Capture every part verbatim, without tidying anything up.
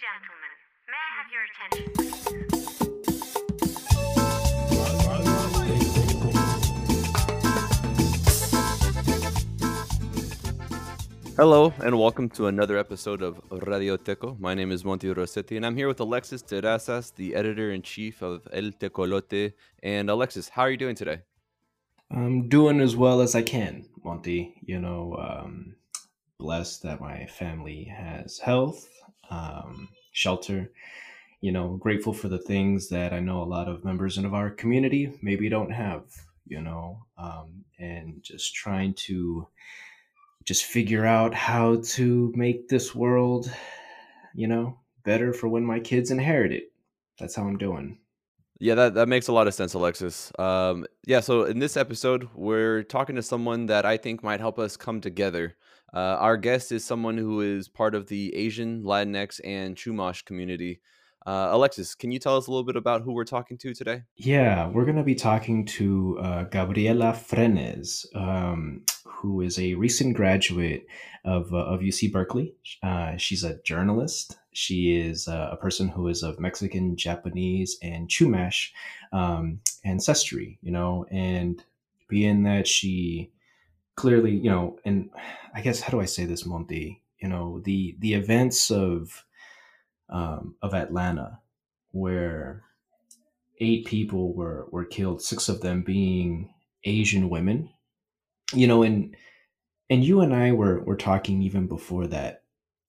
gentlemen, may I have your attention? Hello, and welcome to another episode of Radio Teco. My name is Monty Rossetti, and I'm here with Alexis Terrazas, the editor-in-chief of El Tecolote. And Alexis, how are you doing today? I'm doing as well as I can, Monty. You know, um, blessed that my family has health, um, shelter, you know, grateful for the things that I know a lot of members of our community maybe don't have, you know, um, and just trying to just figure out how to make this world, you know, better for when my kids inherit it. That's how I'm doing. Yeah, that, that makes a lot of sense, Alexis. Um, yeah, so in this episode, we're talking to someone that I think might help us come together. Uh, our guest is someone who is part of the Asian, Latinx, and Chumash community. Uh, Alexis, can you tell us a little bit about who we're talking to today? Yeah, we're going to be talking to uh, Gabriela Frenes, um, who is a recent graduate of, uh, of U C Berkeley. Uh, she's a journalist. She is uh, a person who is of Mexican, Japanese, and Chumash um, ancestry, you know, and being that she clearly, you know, and I guess, how do I say this, Monty? You know, the the events of um, of Atlanta, where eight people were, were killed, six of them being Asian women, you know, and and you and I were, were talking even before that,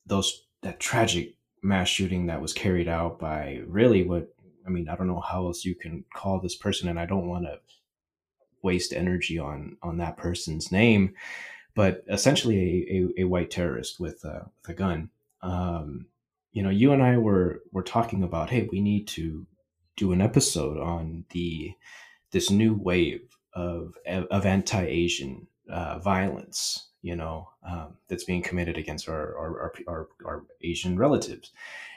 those that tragic mass shooting that was carried out by really what, I mean, I don't know how else you can call this person, and I don't want to waste energy on on that person's name, but essentially a, a, a white terrorist with a, with a gun. Um, you know, you and I were were talking about, hey, we need to do an episode on the this new wave of of anti-Asian uh, violence, you know, um, that's being committed against our our, our our Asian relatives.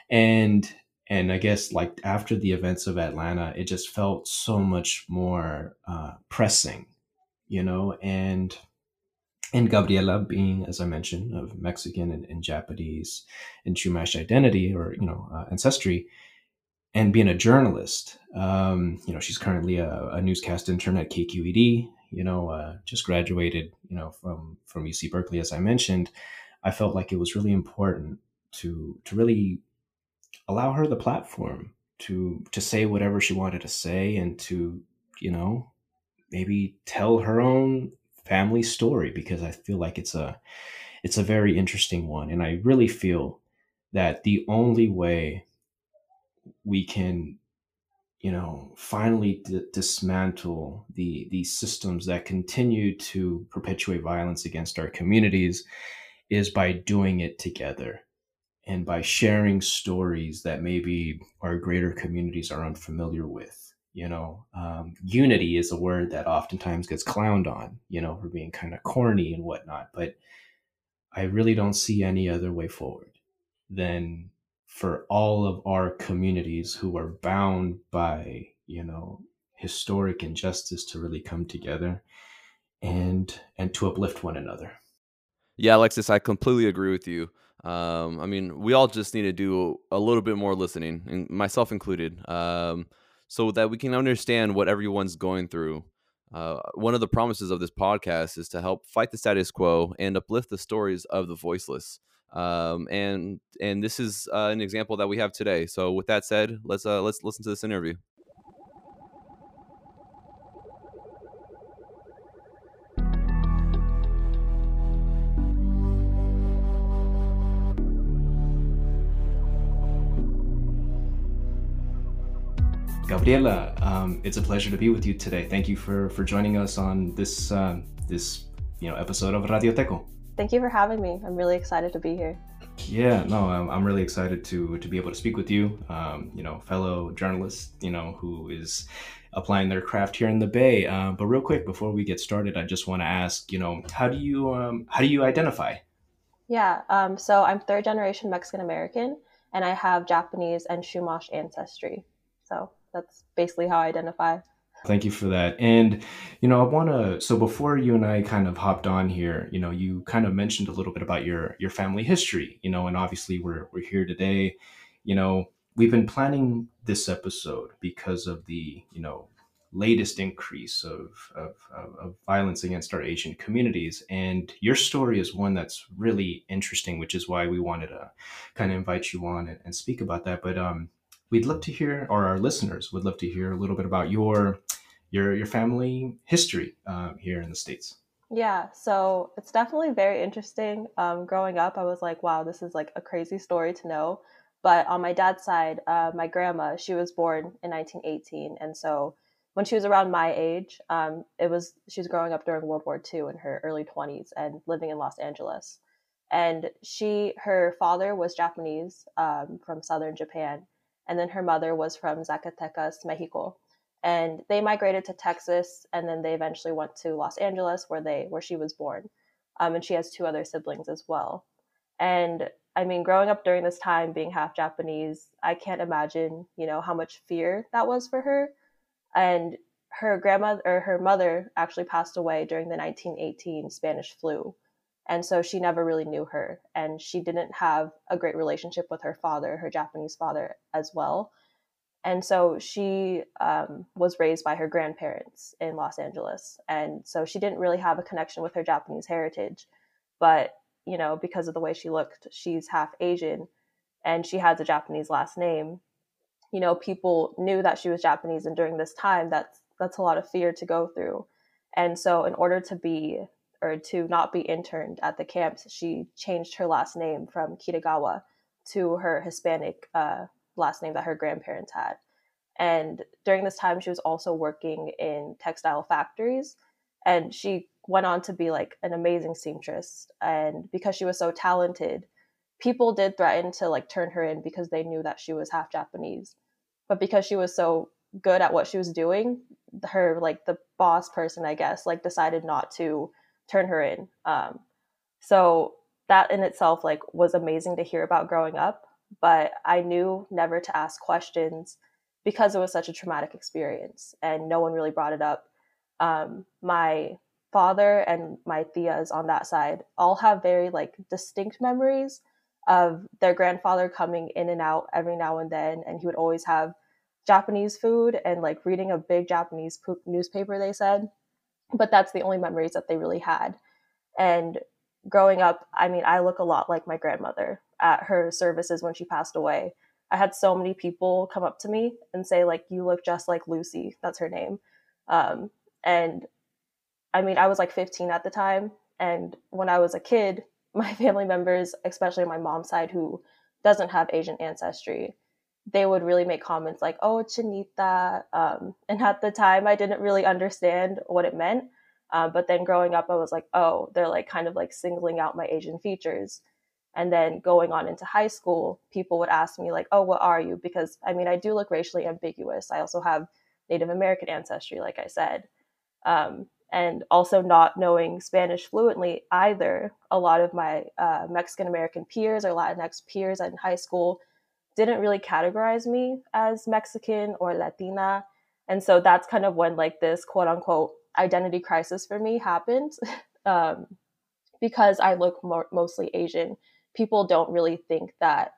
And and I guess like after the events of Atlanta, it just felt so much more uh, pressing, you know, and and Gabriela being, as I mentioned, of Mexican and, and Japanese and Chumash identity or, you know, uh, ancestry, and being a journalist, um, you know, she's currently a, a newscast intern at K Q E D. You know, uh, just graduated, you know, from, from U C Berkeley, as I mentioned. I felt like it was really important to to really allow her the platform to to say whatever she wanted to say, and to, you know, maybe tell her own family story, because I feel like it's a it's a very interesting one. And I really feel that the only way we can, you know, finally d- dismantle the these systems that continue to perpetuate violence against our communities is by doing it together, and by sharing stories that maybe our greater communities are unfamiliar with. You know, um, unity is a word that oftentimes gets clowned on, you know, for being kind of corny and whatnot. But I really don't see any other way forward than for all of our communities who are bound by, you know, historic injustice to really come together and and to uplift one another. Yeah, Alexis, I completely agree with you. Um, I mean, we all just need to do a little bit more listening, and myself included, um, so that we can understand what everyone's going through. Uh, one of the promises of this podcast is to help fight the status quo and uplift the stories of the voiceless. Um, and and this is uh, an example that we have today. So with that said, let's uh, let's listen to this interview. Gabriela, um, it's a pleasure to be with you today. Thank you for for joining us on this uh, this you know episode of Radio Teco. Thank you for having me. I'm really excited to be here. Yeah, no, I'm, I'm really excited to to be able to speak with you, um, you know, fellow journalist, you know, who is applying their craft here in the Bay. Uh, but real quick, before we get started, I just want to ask, you know, how do you um, how do you identify? Yeah, um, so I'm third generation Mexican American, and I have Japanese and Chumash ancestry. So that's basically how I identify. Thank you for that. And, you know, I want to, so before you and I kind of hopped on here, you know, you kind of mentioned a little bit about your, your family history, you know, and obviously we're, we're here today, you know, we've been planning this episode because of the, you know, latest increase of, of, of violence against our Asian communities. And your story is one that's really interesting, which is why we wanted to kind of invite you on and, and speak about that. But um, we'd love to hear, or our listeners would love to hear a little bit about your, your, your family history um, here in the States. Yeah, so it's definitely very interesting. Um, growing up, I was like, wow, this is like a crazy story to know. But on my dad's side, uh, my grandma, she was born in nineteen eighteen. And so when she was around my age, um, it was she was growing up during World War Two in her early twenties and living in Los Angeles. And she, her father was Japanese um, from southern Japan. And then her mother was from Zacatecas, Mexico. And they migrated to Texas, and then they eventually went to Los Angeles, where they where she was born. Um, and she has two other siblings as well. And I mean, growing up during this time, being half Japanese, I can't imagine, you know, how much fear that was for her. And her grandmother or her mother actually passed away during the nineteen eighteen Spanish flu. And so she never really knew her. And she didn't have a great relationship with her father, her Japanese father as well. And so she um, was raised by her grandparents in Los Angeles. And so she didn't really have a connection with her Japanese heritage. But, you know, because of the way she looked, she's half Asian and she has a Japanese last name. You know, people knew that she was Japanese, and during this time, that's that's a lot of fear to go through. And so in order to be, or to not be interned at the camps, she changed her last name from Kitagawa to her Hispanic uh, last name that her grandparents had. And during this time, she was also working in textile factories, and she went on to be like an amazing seamstress. And because she was so talented, people did threaten to like turn her in because they knew that she was half Japanese. But because she was so good at what she was doing, her, like the boss person, I guess, like decided not to turn her in. Um, so that in itself, like, was amazing to hear about growing up. But I knew never to ask questions because it was such a traumatic experience and no one really brought it up. Um, my father and my tias on that side all have very like distinct memories of their grandfather coming in and out every now and then. And he would always have Japanese food and like reading a big Japanese po- newspaper, they said. But that's the only memories that they really had. And growing up, I mean, I look a lot like my grandmother at her services when she passed away. I had so many people come up to me and say, like, you look just like Lucy. That's her name. Um, and I mean, I was like fifteen at the time. And when I was a kid, my family members, especially my mom's side, who doesn't have Asian ancestry, they would really make comments like, oh, Chinita. Um, and at the time, I didn't really understand what it meant. Uh, but then growing up, I was like, oh, they're like kind of like singling out my Asian features. And then going on into high school, people would ask me like, oh, what are you? Because I mean, I do look racially ambiguous. I also have Native American ancestry, like I said. Um, and also not knowing Spanish fluently either. A lot of my uh, Mexican-American peers or Latinx peers in high school didn't really categorize me as Mexican or Latina. And so that's kind of when like this quote unquote identity crisis for me happened. um, because I look more, mostly Asian. People don't really think that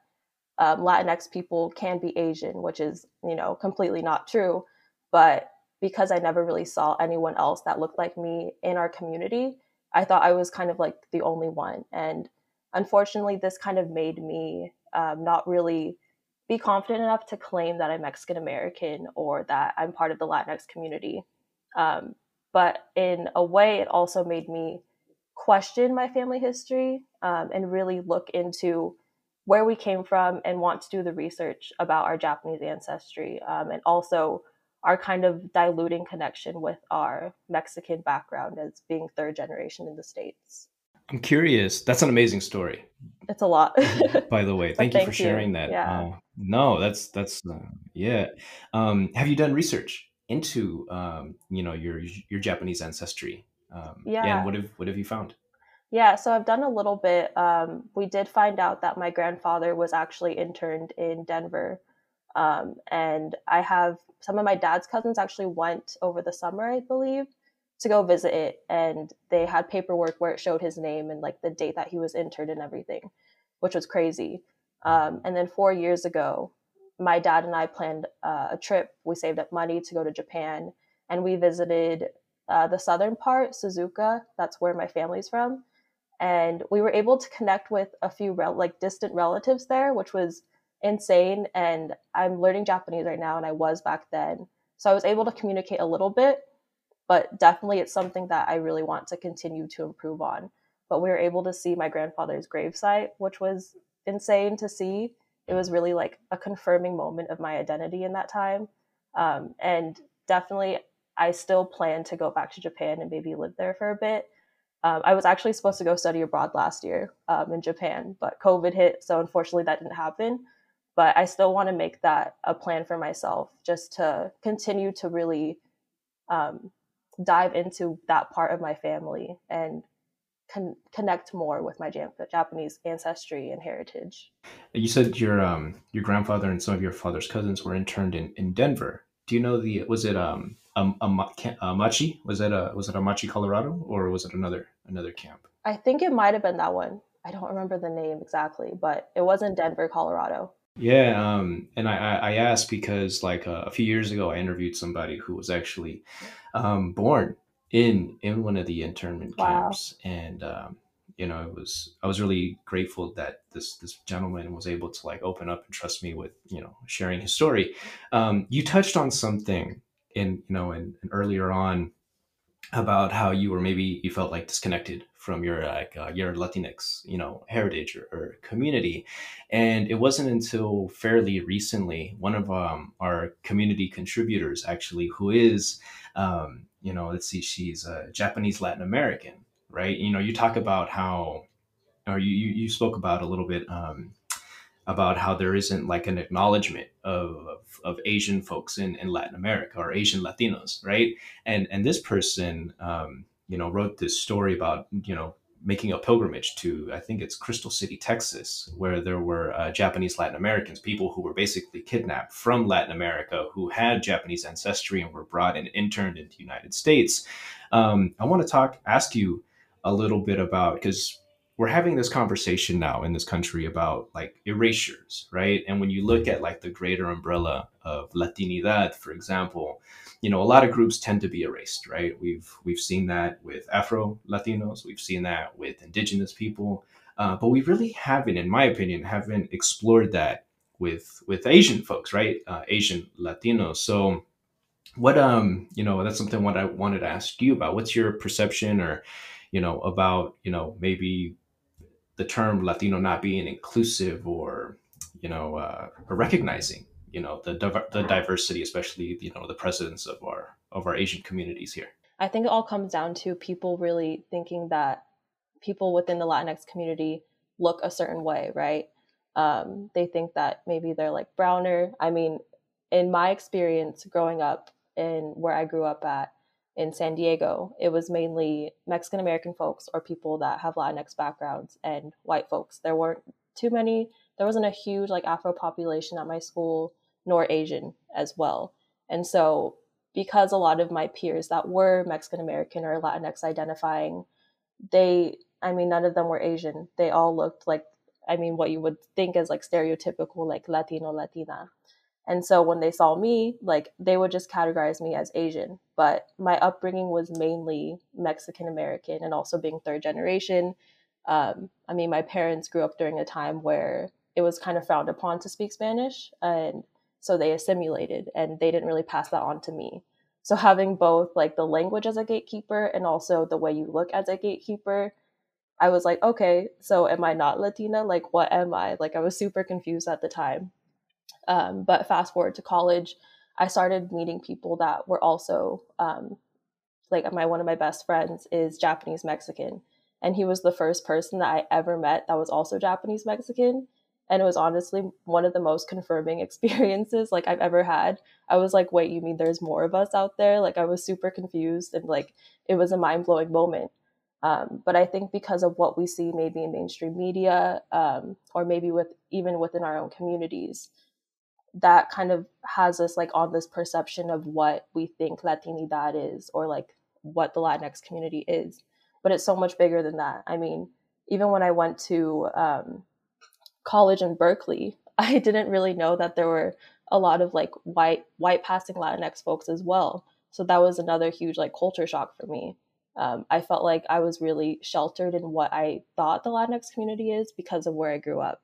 um, Latinx people can be Asian, which is, you know, completely not true. But because I never really saw anyone else that looked like me in our community, I thought I was kind of like the only one. And unfortunately, this kind of made me um, not really be confident enough to claim that I'm Mexican American or that I'm part of the Latinx community. Um, but in a way, it also made me question my family history um, and really look into where we came from and want to do the research about our Japanese ancestry um, and also our kind of diluting connection with our Mexican background as being third generation in the States. I'm curious. That's an amazing story. It's a lot. By the way, thank you thank for sharing you. that. Yeah. Uh, no, that's, that's, uh, yeah. Um, have you done research into, um, you know, your, your Japanese ancestry? Um, yeah. And what have, what have you found? Yeah. So I've done a little bit. Um, we did find out that my grandfather was actually interned in Denver. Um, and I have some of my dad's cousins actually went over the summer, I believe, to go visit it, and they had paperwork where it showed his name and like the date that he was interned and everything, which was crazy. Um, and then four years ago, my dad and I planned uh, a trip. We saved up money to go to Japan, and we visited uh, the southern part, Suzuka. That's where my family's from. And we were able to connect with a few rel- like distant relatives there, which was insane. And I'm learning Japanese right now, and I was back then. So I was able to communicate a little bit, but definitely it's something that I really want to continue to improve on. But we were able to see my grandfather's gravesite, which was insane to see. It was really like a confirming moment of my identity in that time. Um, and definitely, I still plan to go back to Japan and maybe live there for a bit. Um, I was actually supposed to go study abroad last year um, in Japan, but COVID hit. So unfortunately, that didn't happen. But I still want to make that a plan for myself, just to continue to really um, dive into that part of my family and con- connect more with my Jap- Japanese ancestry and heritage. You said your um, your grandfather and some of your father's cousins were interned in, in Denver. Do you know the was it um a, a, a Machi? Was it a was it a Machi, Colorado, or was it another another camp? I think it might have been that one. I don't remember the name exactly, but it was in Denver, Colorado. Yeah, um, and I, I asked because like uh, a few years ago, I interviewed somebody who was actually um, born in in one of the internment wow. camps, and um, you know, it was I was really grateful that this this gentleman was able to like open up and trust me with, you know, sharing his story. Um, you touched on something in you know in, in earlier on about how you were maybe you felt like disconnected from your like uh, your Latinx you know heritage or, or community, and it wasn't until fairly recently one of um, our community contributors actually who is um, you know let's see she's a Japanese Latin American, right? You know you talk about how or you you spoke about a little bit um, about how there isn't like an acknowledgement of, of, of Asian folks in, in Latin America or Asian Latinos, right? And and this person, um, you know, wrote this story about, you know, making a pilgrimage to, I think it's Crystal City, Texas, where there were uh, Japanese Latin Americans, people who were basically kidnapped from Latin America who had Japanese ancestry and were brought and interned into the United States. Um, I wanna talk, ask you a little bit about, because we're having this conversation now in this country about like erasures, right? And when you look at like the greater umbrella of Latinidad, for example, you know, a lot of groups tend to be erased, right? We've we've seen that with Afro Latinos, we've seen that with indigenous people, uh, but we really haven't, in my opinion, haven't explored that with with Asian folks, right? Uh, Asian Latinos. So what, um, you know, that's something what I wanted to ask you about. What's your perception or, you know, about, you know, maybe the term Latino not being inclusive or, you know, uh, or recognizing, you know, the the diversity, especially, you know, the presence of our of our Asian communities here. I think it all comes down to people really thinking that people within the Latinx community look a certain way, right? Um, they think that maybe they're like browner. I mean, in my experience growing up in where I grew up at, in San Diego, it was mainly Mexican American folks or people that have Latinx backgrounds and white folks. There weren't too many, there wasn't a huge like Afro population at my school, nor Asian as well. And so because a lot of my peers that were Mexican American or Latinx identifying, they, I mean, none of them were Asian. They all looked like, I mean, what you would think as like stereotypical, like Latino, Latina. And so when they saw me, like they would just categorize me as Asian. But my upbringing was mainly Mexican American and also being third generation. Um, I mean, my parents grew up during a time where it was kind of frowned upon to speak Spanish. And so they assimilated and they didn't really pass that on to me. So having both like the language as a gatekeeper and also the way you look as a gatekeeper, I was like, okay, so am I not Latina? Like, what am I? Like, I was super confused at the time. Um, but fast forward to college, I started meeting people that were also um, like my one of my best friends is Japanese Mexican. And he was the first person that I ever met that was also Japanese Mexican. And it was honestly one of the most confirming experiences like I've ever had. I was like, wait, you mean there's more of us out there? Like I was super confused and like it was a mind blowing moment. Um, but I think because of what we see maybe in mainstream media um, or maybe with even within our own communities, that kind of has us like on this perception of what we think Latinidad is or like what the Latinx community is. But it's so much bigger than that. I mean, even when I went to um, college in Berkeley, I didn't really know that there were a lot of like white, white passing Latinx folks as well. So that was another huge like culture shock for me. Um, I felt like I was really sheltered in what I thought the Latinx community is because of where I grew up.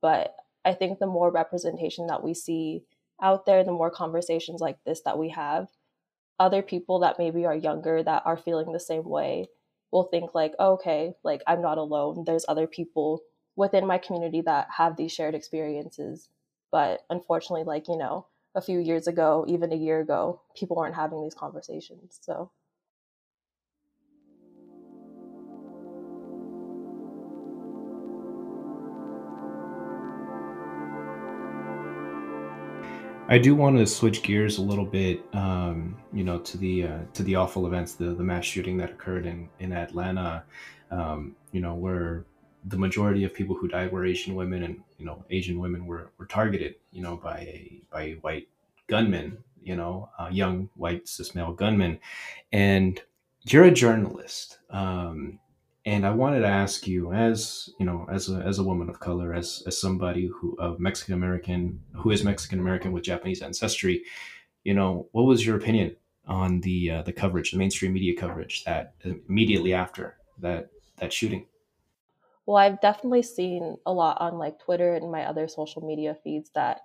But I think the more representation that we see out there, the more conversations like this that we have, other people that maybe are younger that are feeling the same way will think like, oh, okay, like I'm not alone. There's other people within my community that have these shared experiences. But unfortunately, like, you know, a few years ago, even a year ago, people weren't having these conversations. So. I do want to switch gears a little bit, um, you know, to the uh, to the awful events, the, the mass shooting that occurred in, in Atlanta, um, you know, where the majority of people who died were Asian women, and, you know, Asian women were, were targeted, you know, by a, by a white gunman, you know, a young white cis male gunman. And you're a journalist. Um, and I wanted to ask you, as, you know, as a, as a woman of color, as, as somebody who of Mexican American, who is Mexican American with Japanese ancestry, you know, what was your opinion on the, uh, the coverage, the mainstream media coverage that immediately after that, that shooting? Well, I've definitely seen a lot on like Twitter and my other social media feeds that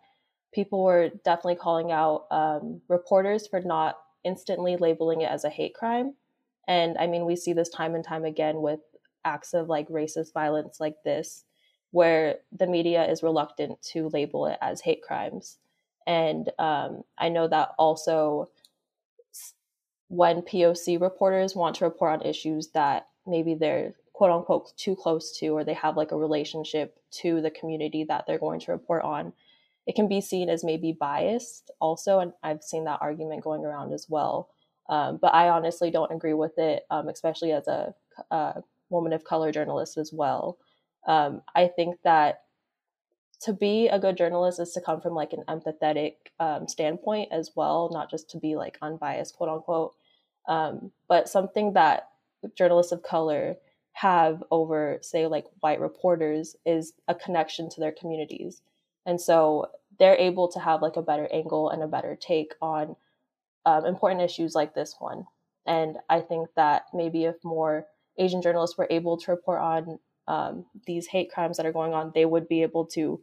people were definitely calling out um, reporters for not instantly labeling it as a hate crime. And I mean, we see this time and time again with acts of like racist violence like this, where the media is reluctant to label it as hate crimes. And um, I know that also when P O C reporters want to report on issues that maybe they're quote unquote too close to, or they have like a relationship to the community that they're going to report on, it can be seen as maybe biased also. And I've seen that argument going around as well. Um, but I honestly don't agree with it, um, especially as a, a woman of color journalist as well. Um, I think that to be a good journalist is to come from like an empathetic um, standpoint as well, not just to be like unbiased, quote unquote. Um, but something that journalists of color have over, say, like white reporters is a connection to their communities. And so they're able to have like a better angle and a better take on um, important issues like this one. And I think that maybe if more Asian journalists were able to report on um, these hate crimes that are going on, they would be able to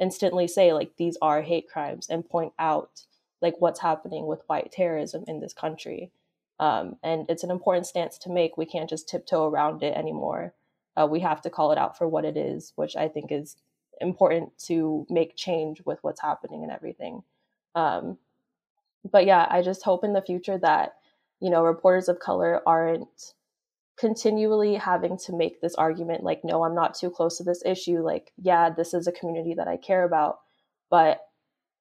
instantly say like, these are hate crimes, and point out like what's happening with white terrorism in this country. Um, and it's an important stance to make. We can't just tiptoe around it anymore. Uh, we have to call it out for what it is, which I think is important to make change with what's happening and everything. Um, but yeah, I just hope in the future that, you know, reporters of color aren't continually having to make this argument like, no, I'm not too close to this issue. Like, yeah, this is a community that I care about, but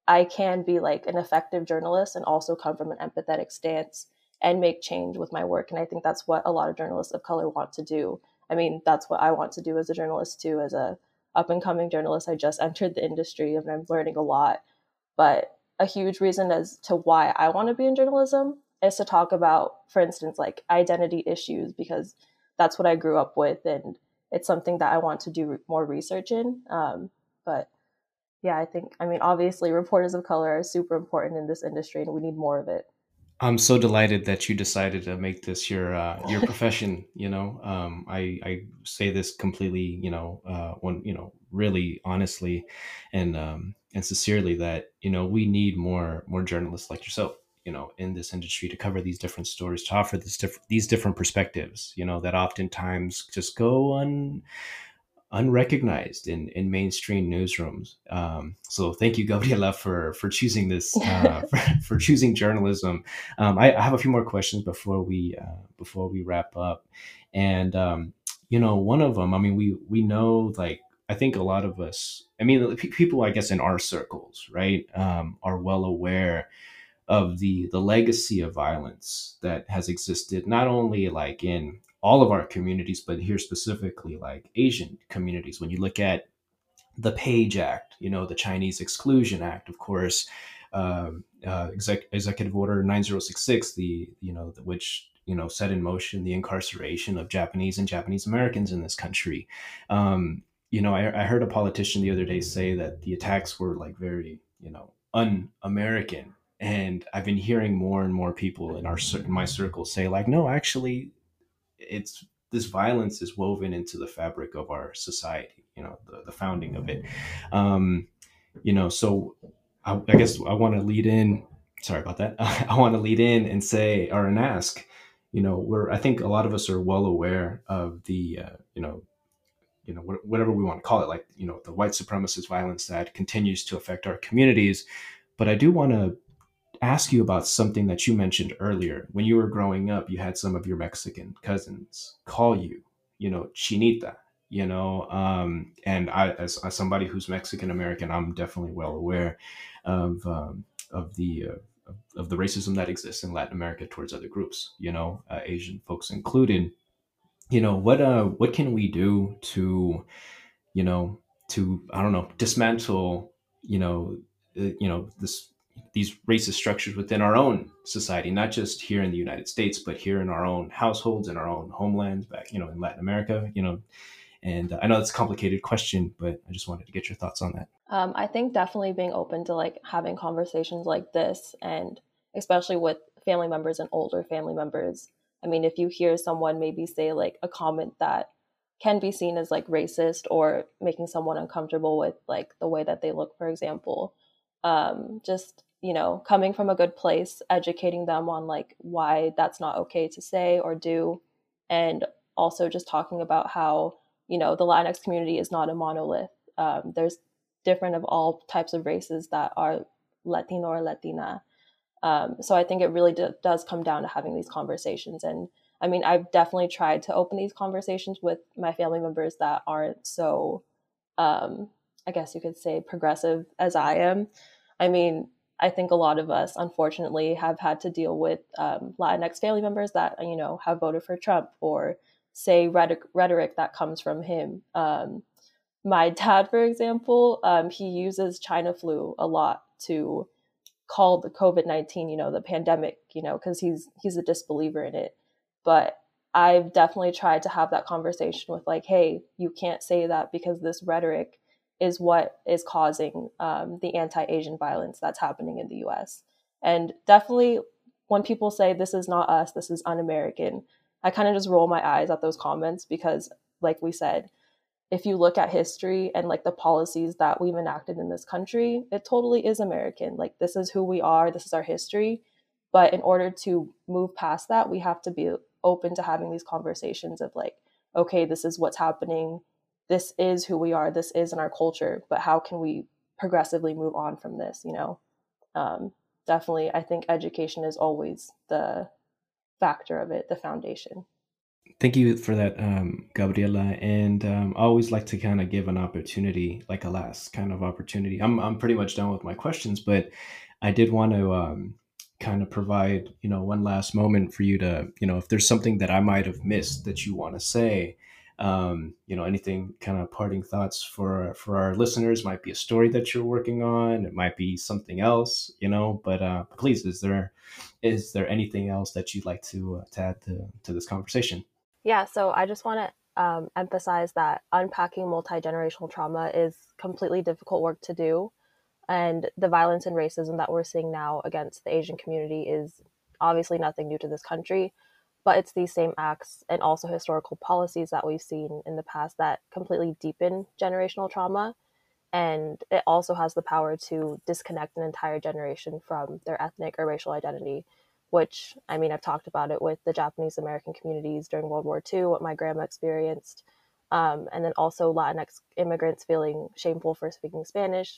I can be like an effective journalist and also come from an empathetic stance and make change with my work. And I think that's what a lot of journalists of color want to do. I mean, that's what I want to do as a journalist too. As a up-and-coming journalist, I just entered the industry and I'm learning a lot. But a huge reason as to why I want to be in journalism is to talk about, for instance, like identity issues, because that's what I grew up with. And it's something that I want to do more research in. Um, but yeah, I think, I mean, obviously reporters of color are super important in this industry and we need more of it. I'm so delighted that you decided to make this your uh, your profession. You know, um, I I say this completely, you know, uh, one, you know, really honestly, and um, and sincerely that, you know, we need more more journalists like yourself, you know, in this industry to cover these different stories, to offer this diff- these different perspectives, you know, that oftentimes just go un unrecognized in, in mainstream newsrooms. Um, so thank you, Gabriela, for, for choosing this, uh, for, for choosing journalism. Um, I, I have a few more questions before we, uh, before we wrap up. And, um, you know, one of them, I mean, we, we know, like, I think a lot of us, I mean, p- people, I guess, in our circles, right, um, are well aware of the, the legacy of violence that has existed, not only like in all of our communities, but here specifically like Asian communities. When you look at the Page Act, you know, the Chinese Exclusion Act, of course, um, uh, exec- Executive Order nine zero six six, the, you know, which, you know, set in motion the incarceration of Japanese and Japanese Americans in this country. Um, you know, I, I heard a politician the other day say that the attacks were like very, you know, un-American. And I've been hearing more and more people in our in my circle say like, no, actually, it's this violence is woven into the fabric of our society, you know, the, the founding of it. Um, you know, so I, I guess I want to lead in. Sorry about that. I want to lead in and say or and ask, you know, we're I think a lot of us are well aware of the, uh, you know, you know, wh- whatever we want to call it, like, you know, the white supremacist violence that continues to affect our communities. But I do want to ask you about something that you mentioned earlier. When you were growing up, you had some of your Mexican cousins call you, you know, chinita, you know, um, and I, as, as somebody who's Mexican American, I'm definitely well aware of um, of the uh, of, of the racism that exists in Latin America towards other groups, you know, uh, Asian folks included. You know, what uh, what can we do to, you know, to I don't know, dismantle, you know, uh, you know this. these racist structures within our own society, not just here in the United States, but here in our own households, in our own homelands, back, you know, in Latin America, you know, and I know it's a complicated question, but I just wanted to get your thoughts on that. Um, I think definitely being open to like having conversations like this, and especially with family members and older family members. I mean, if you hear someone maybe say like a comment that can be seen as like racist or making someone uncomfortable with like the way that they look, for example, Um, just, you know, coming from a good place, educating them on like why that's not okay to say or do. And also just talking about how, you know, the Latinx community is not a monolith. Um, there's different of all types of races that are Latino or Latina. Um, so I think it really do- does come down to having these conversations. And I mean, I've definitely tried to open these conversations with my family members that aren't so, um, I guess you could say progressive as I am. I mean, I think a lot of us, unfortunately, have had to deal with um, Latinx family members that, you know, have voted for Trump or say rhetoric, rhetoric that comes from him. Um, my dad, for example, um, he uses China flu a lot to call the COVID nineteen, you know, the pandemic, you know, because he's he's a disbeliever in it. But I've definitely tried to have that conversation with like, hey, you can't say that because this rhetoric is what is causing um, the anti-Asian violence that's happening in the U S. And definitely when people say, this is not us, this is un-American, I kind of just roll my eyes at those comments because like we said, if you look at history and like the policies that we've enacted in this country, it totally is American. Like this is who we are, this is our history. But in order to move past that, we have to be open to having these conversations of like, okay, this is what's happening. This is who we are, this is in our culture, but how can we progressively move on from this, you know? Um, definitely, I think education is always the factor of it, the foundation. Thank you for that, um, Gabriela. And um, I always like to kind of give an opportunity, like a last kind of opportunity. I'm I'm pretty much done with my questions, but I did want to um, kind of provide, you know, one last moment for you to, you know, if there's something that I might have missed that you want to say, Um, you know, anything kind of parting thoughts for, for our listeners. Might be a story that you're working on. It might be something else, you know, but, uh, please, is there, is there anything else that you'd like to, uh, to add to, to this conversation? Yeah. So I just want to, um, emphasize that unpacking multi-generational trauma is completely difficult work to do. And the violence and racism that we're seeing now against the Asian community is obviously nothing new to this country. But it's these same acts and also historical policies that we've seen in the past that completely deepen generational trauma. And it also has the power to disconnect an entire generation from their ethnic or racial identity, which, I mean, I've talked about it with the Japanese American communities during World War Two, what my grandma experienced, um, and then also Latinx immigrants feeling shameful for speaking Spanish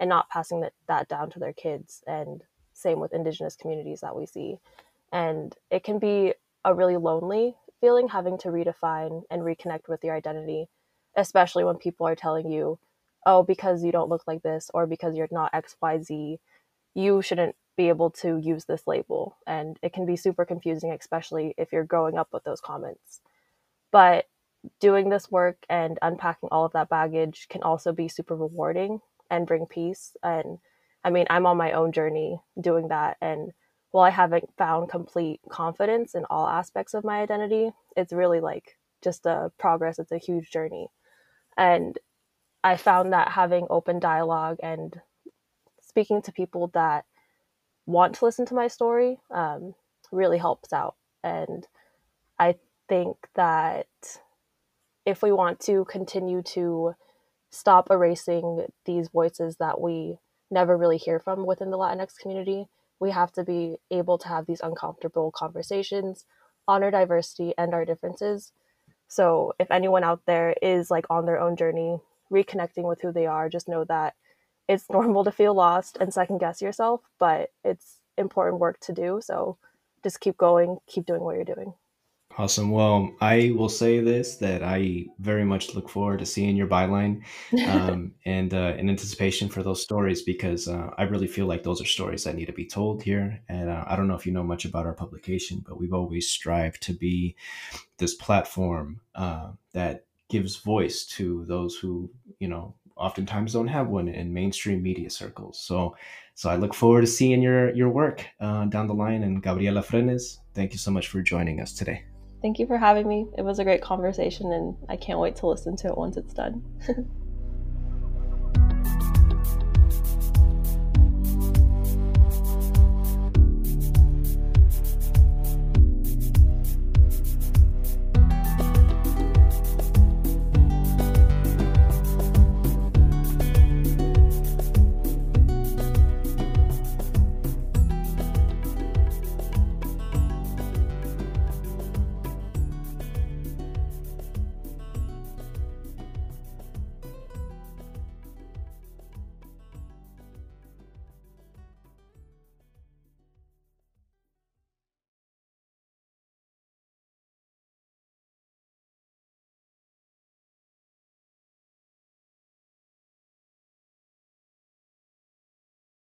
and not passing that, that down to their kids. And same with indigenous communities that we see. And it can be a really lonely feeling having to redefine and reconnect with your identity, especially when people are telling you, oh, because you don't look like this or because you're not X Y Z, you shouldn't be able to use this label. And it can be super confusing, especially if you're growing up with those comments. But doing this work and unpacking all of that baggage can also be super rewarding and bring peace. And I mean, I'm on my own journey doing that, and while I haven't found complete confidence in all aspects of my identity, it's really like just a progress. It's a huge journey. And I found that having open dialogue and speaking to people that want to listen to my story um, really helps out. And I think that if we want to continue to stop erasing these voices that we never really hear from within the Latinx community, we have to be able to have these uncomfortable conversations, honor diversity and our differences. So if anyone out there is like on their own journey, reconnecting with who they are, just know that it's normal to feel lost and second guess yourself, but it's important work to do. So just keep going, keep doing what you're doing. Awesome. Well, I will say this, that I very much look forward to seeing your byline um, and uh, in anticipation for those stories, because uh, I really feel like those are stories that need to be told here. And uh, I don't know if you know much about our publication, but we've always strived to be this platform uh, that gives voice to those who, you know, oftentimes don't have one in mainstream media circles. So so I look forward to seeing your, your work uh, down the line. And Gabriela Frenes, thank you so much for joining us today. Thank you for having me. It was a great conversation, and I can't wait to listen to it once it's done.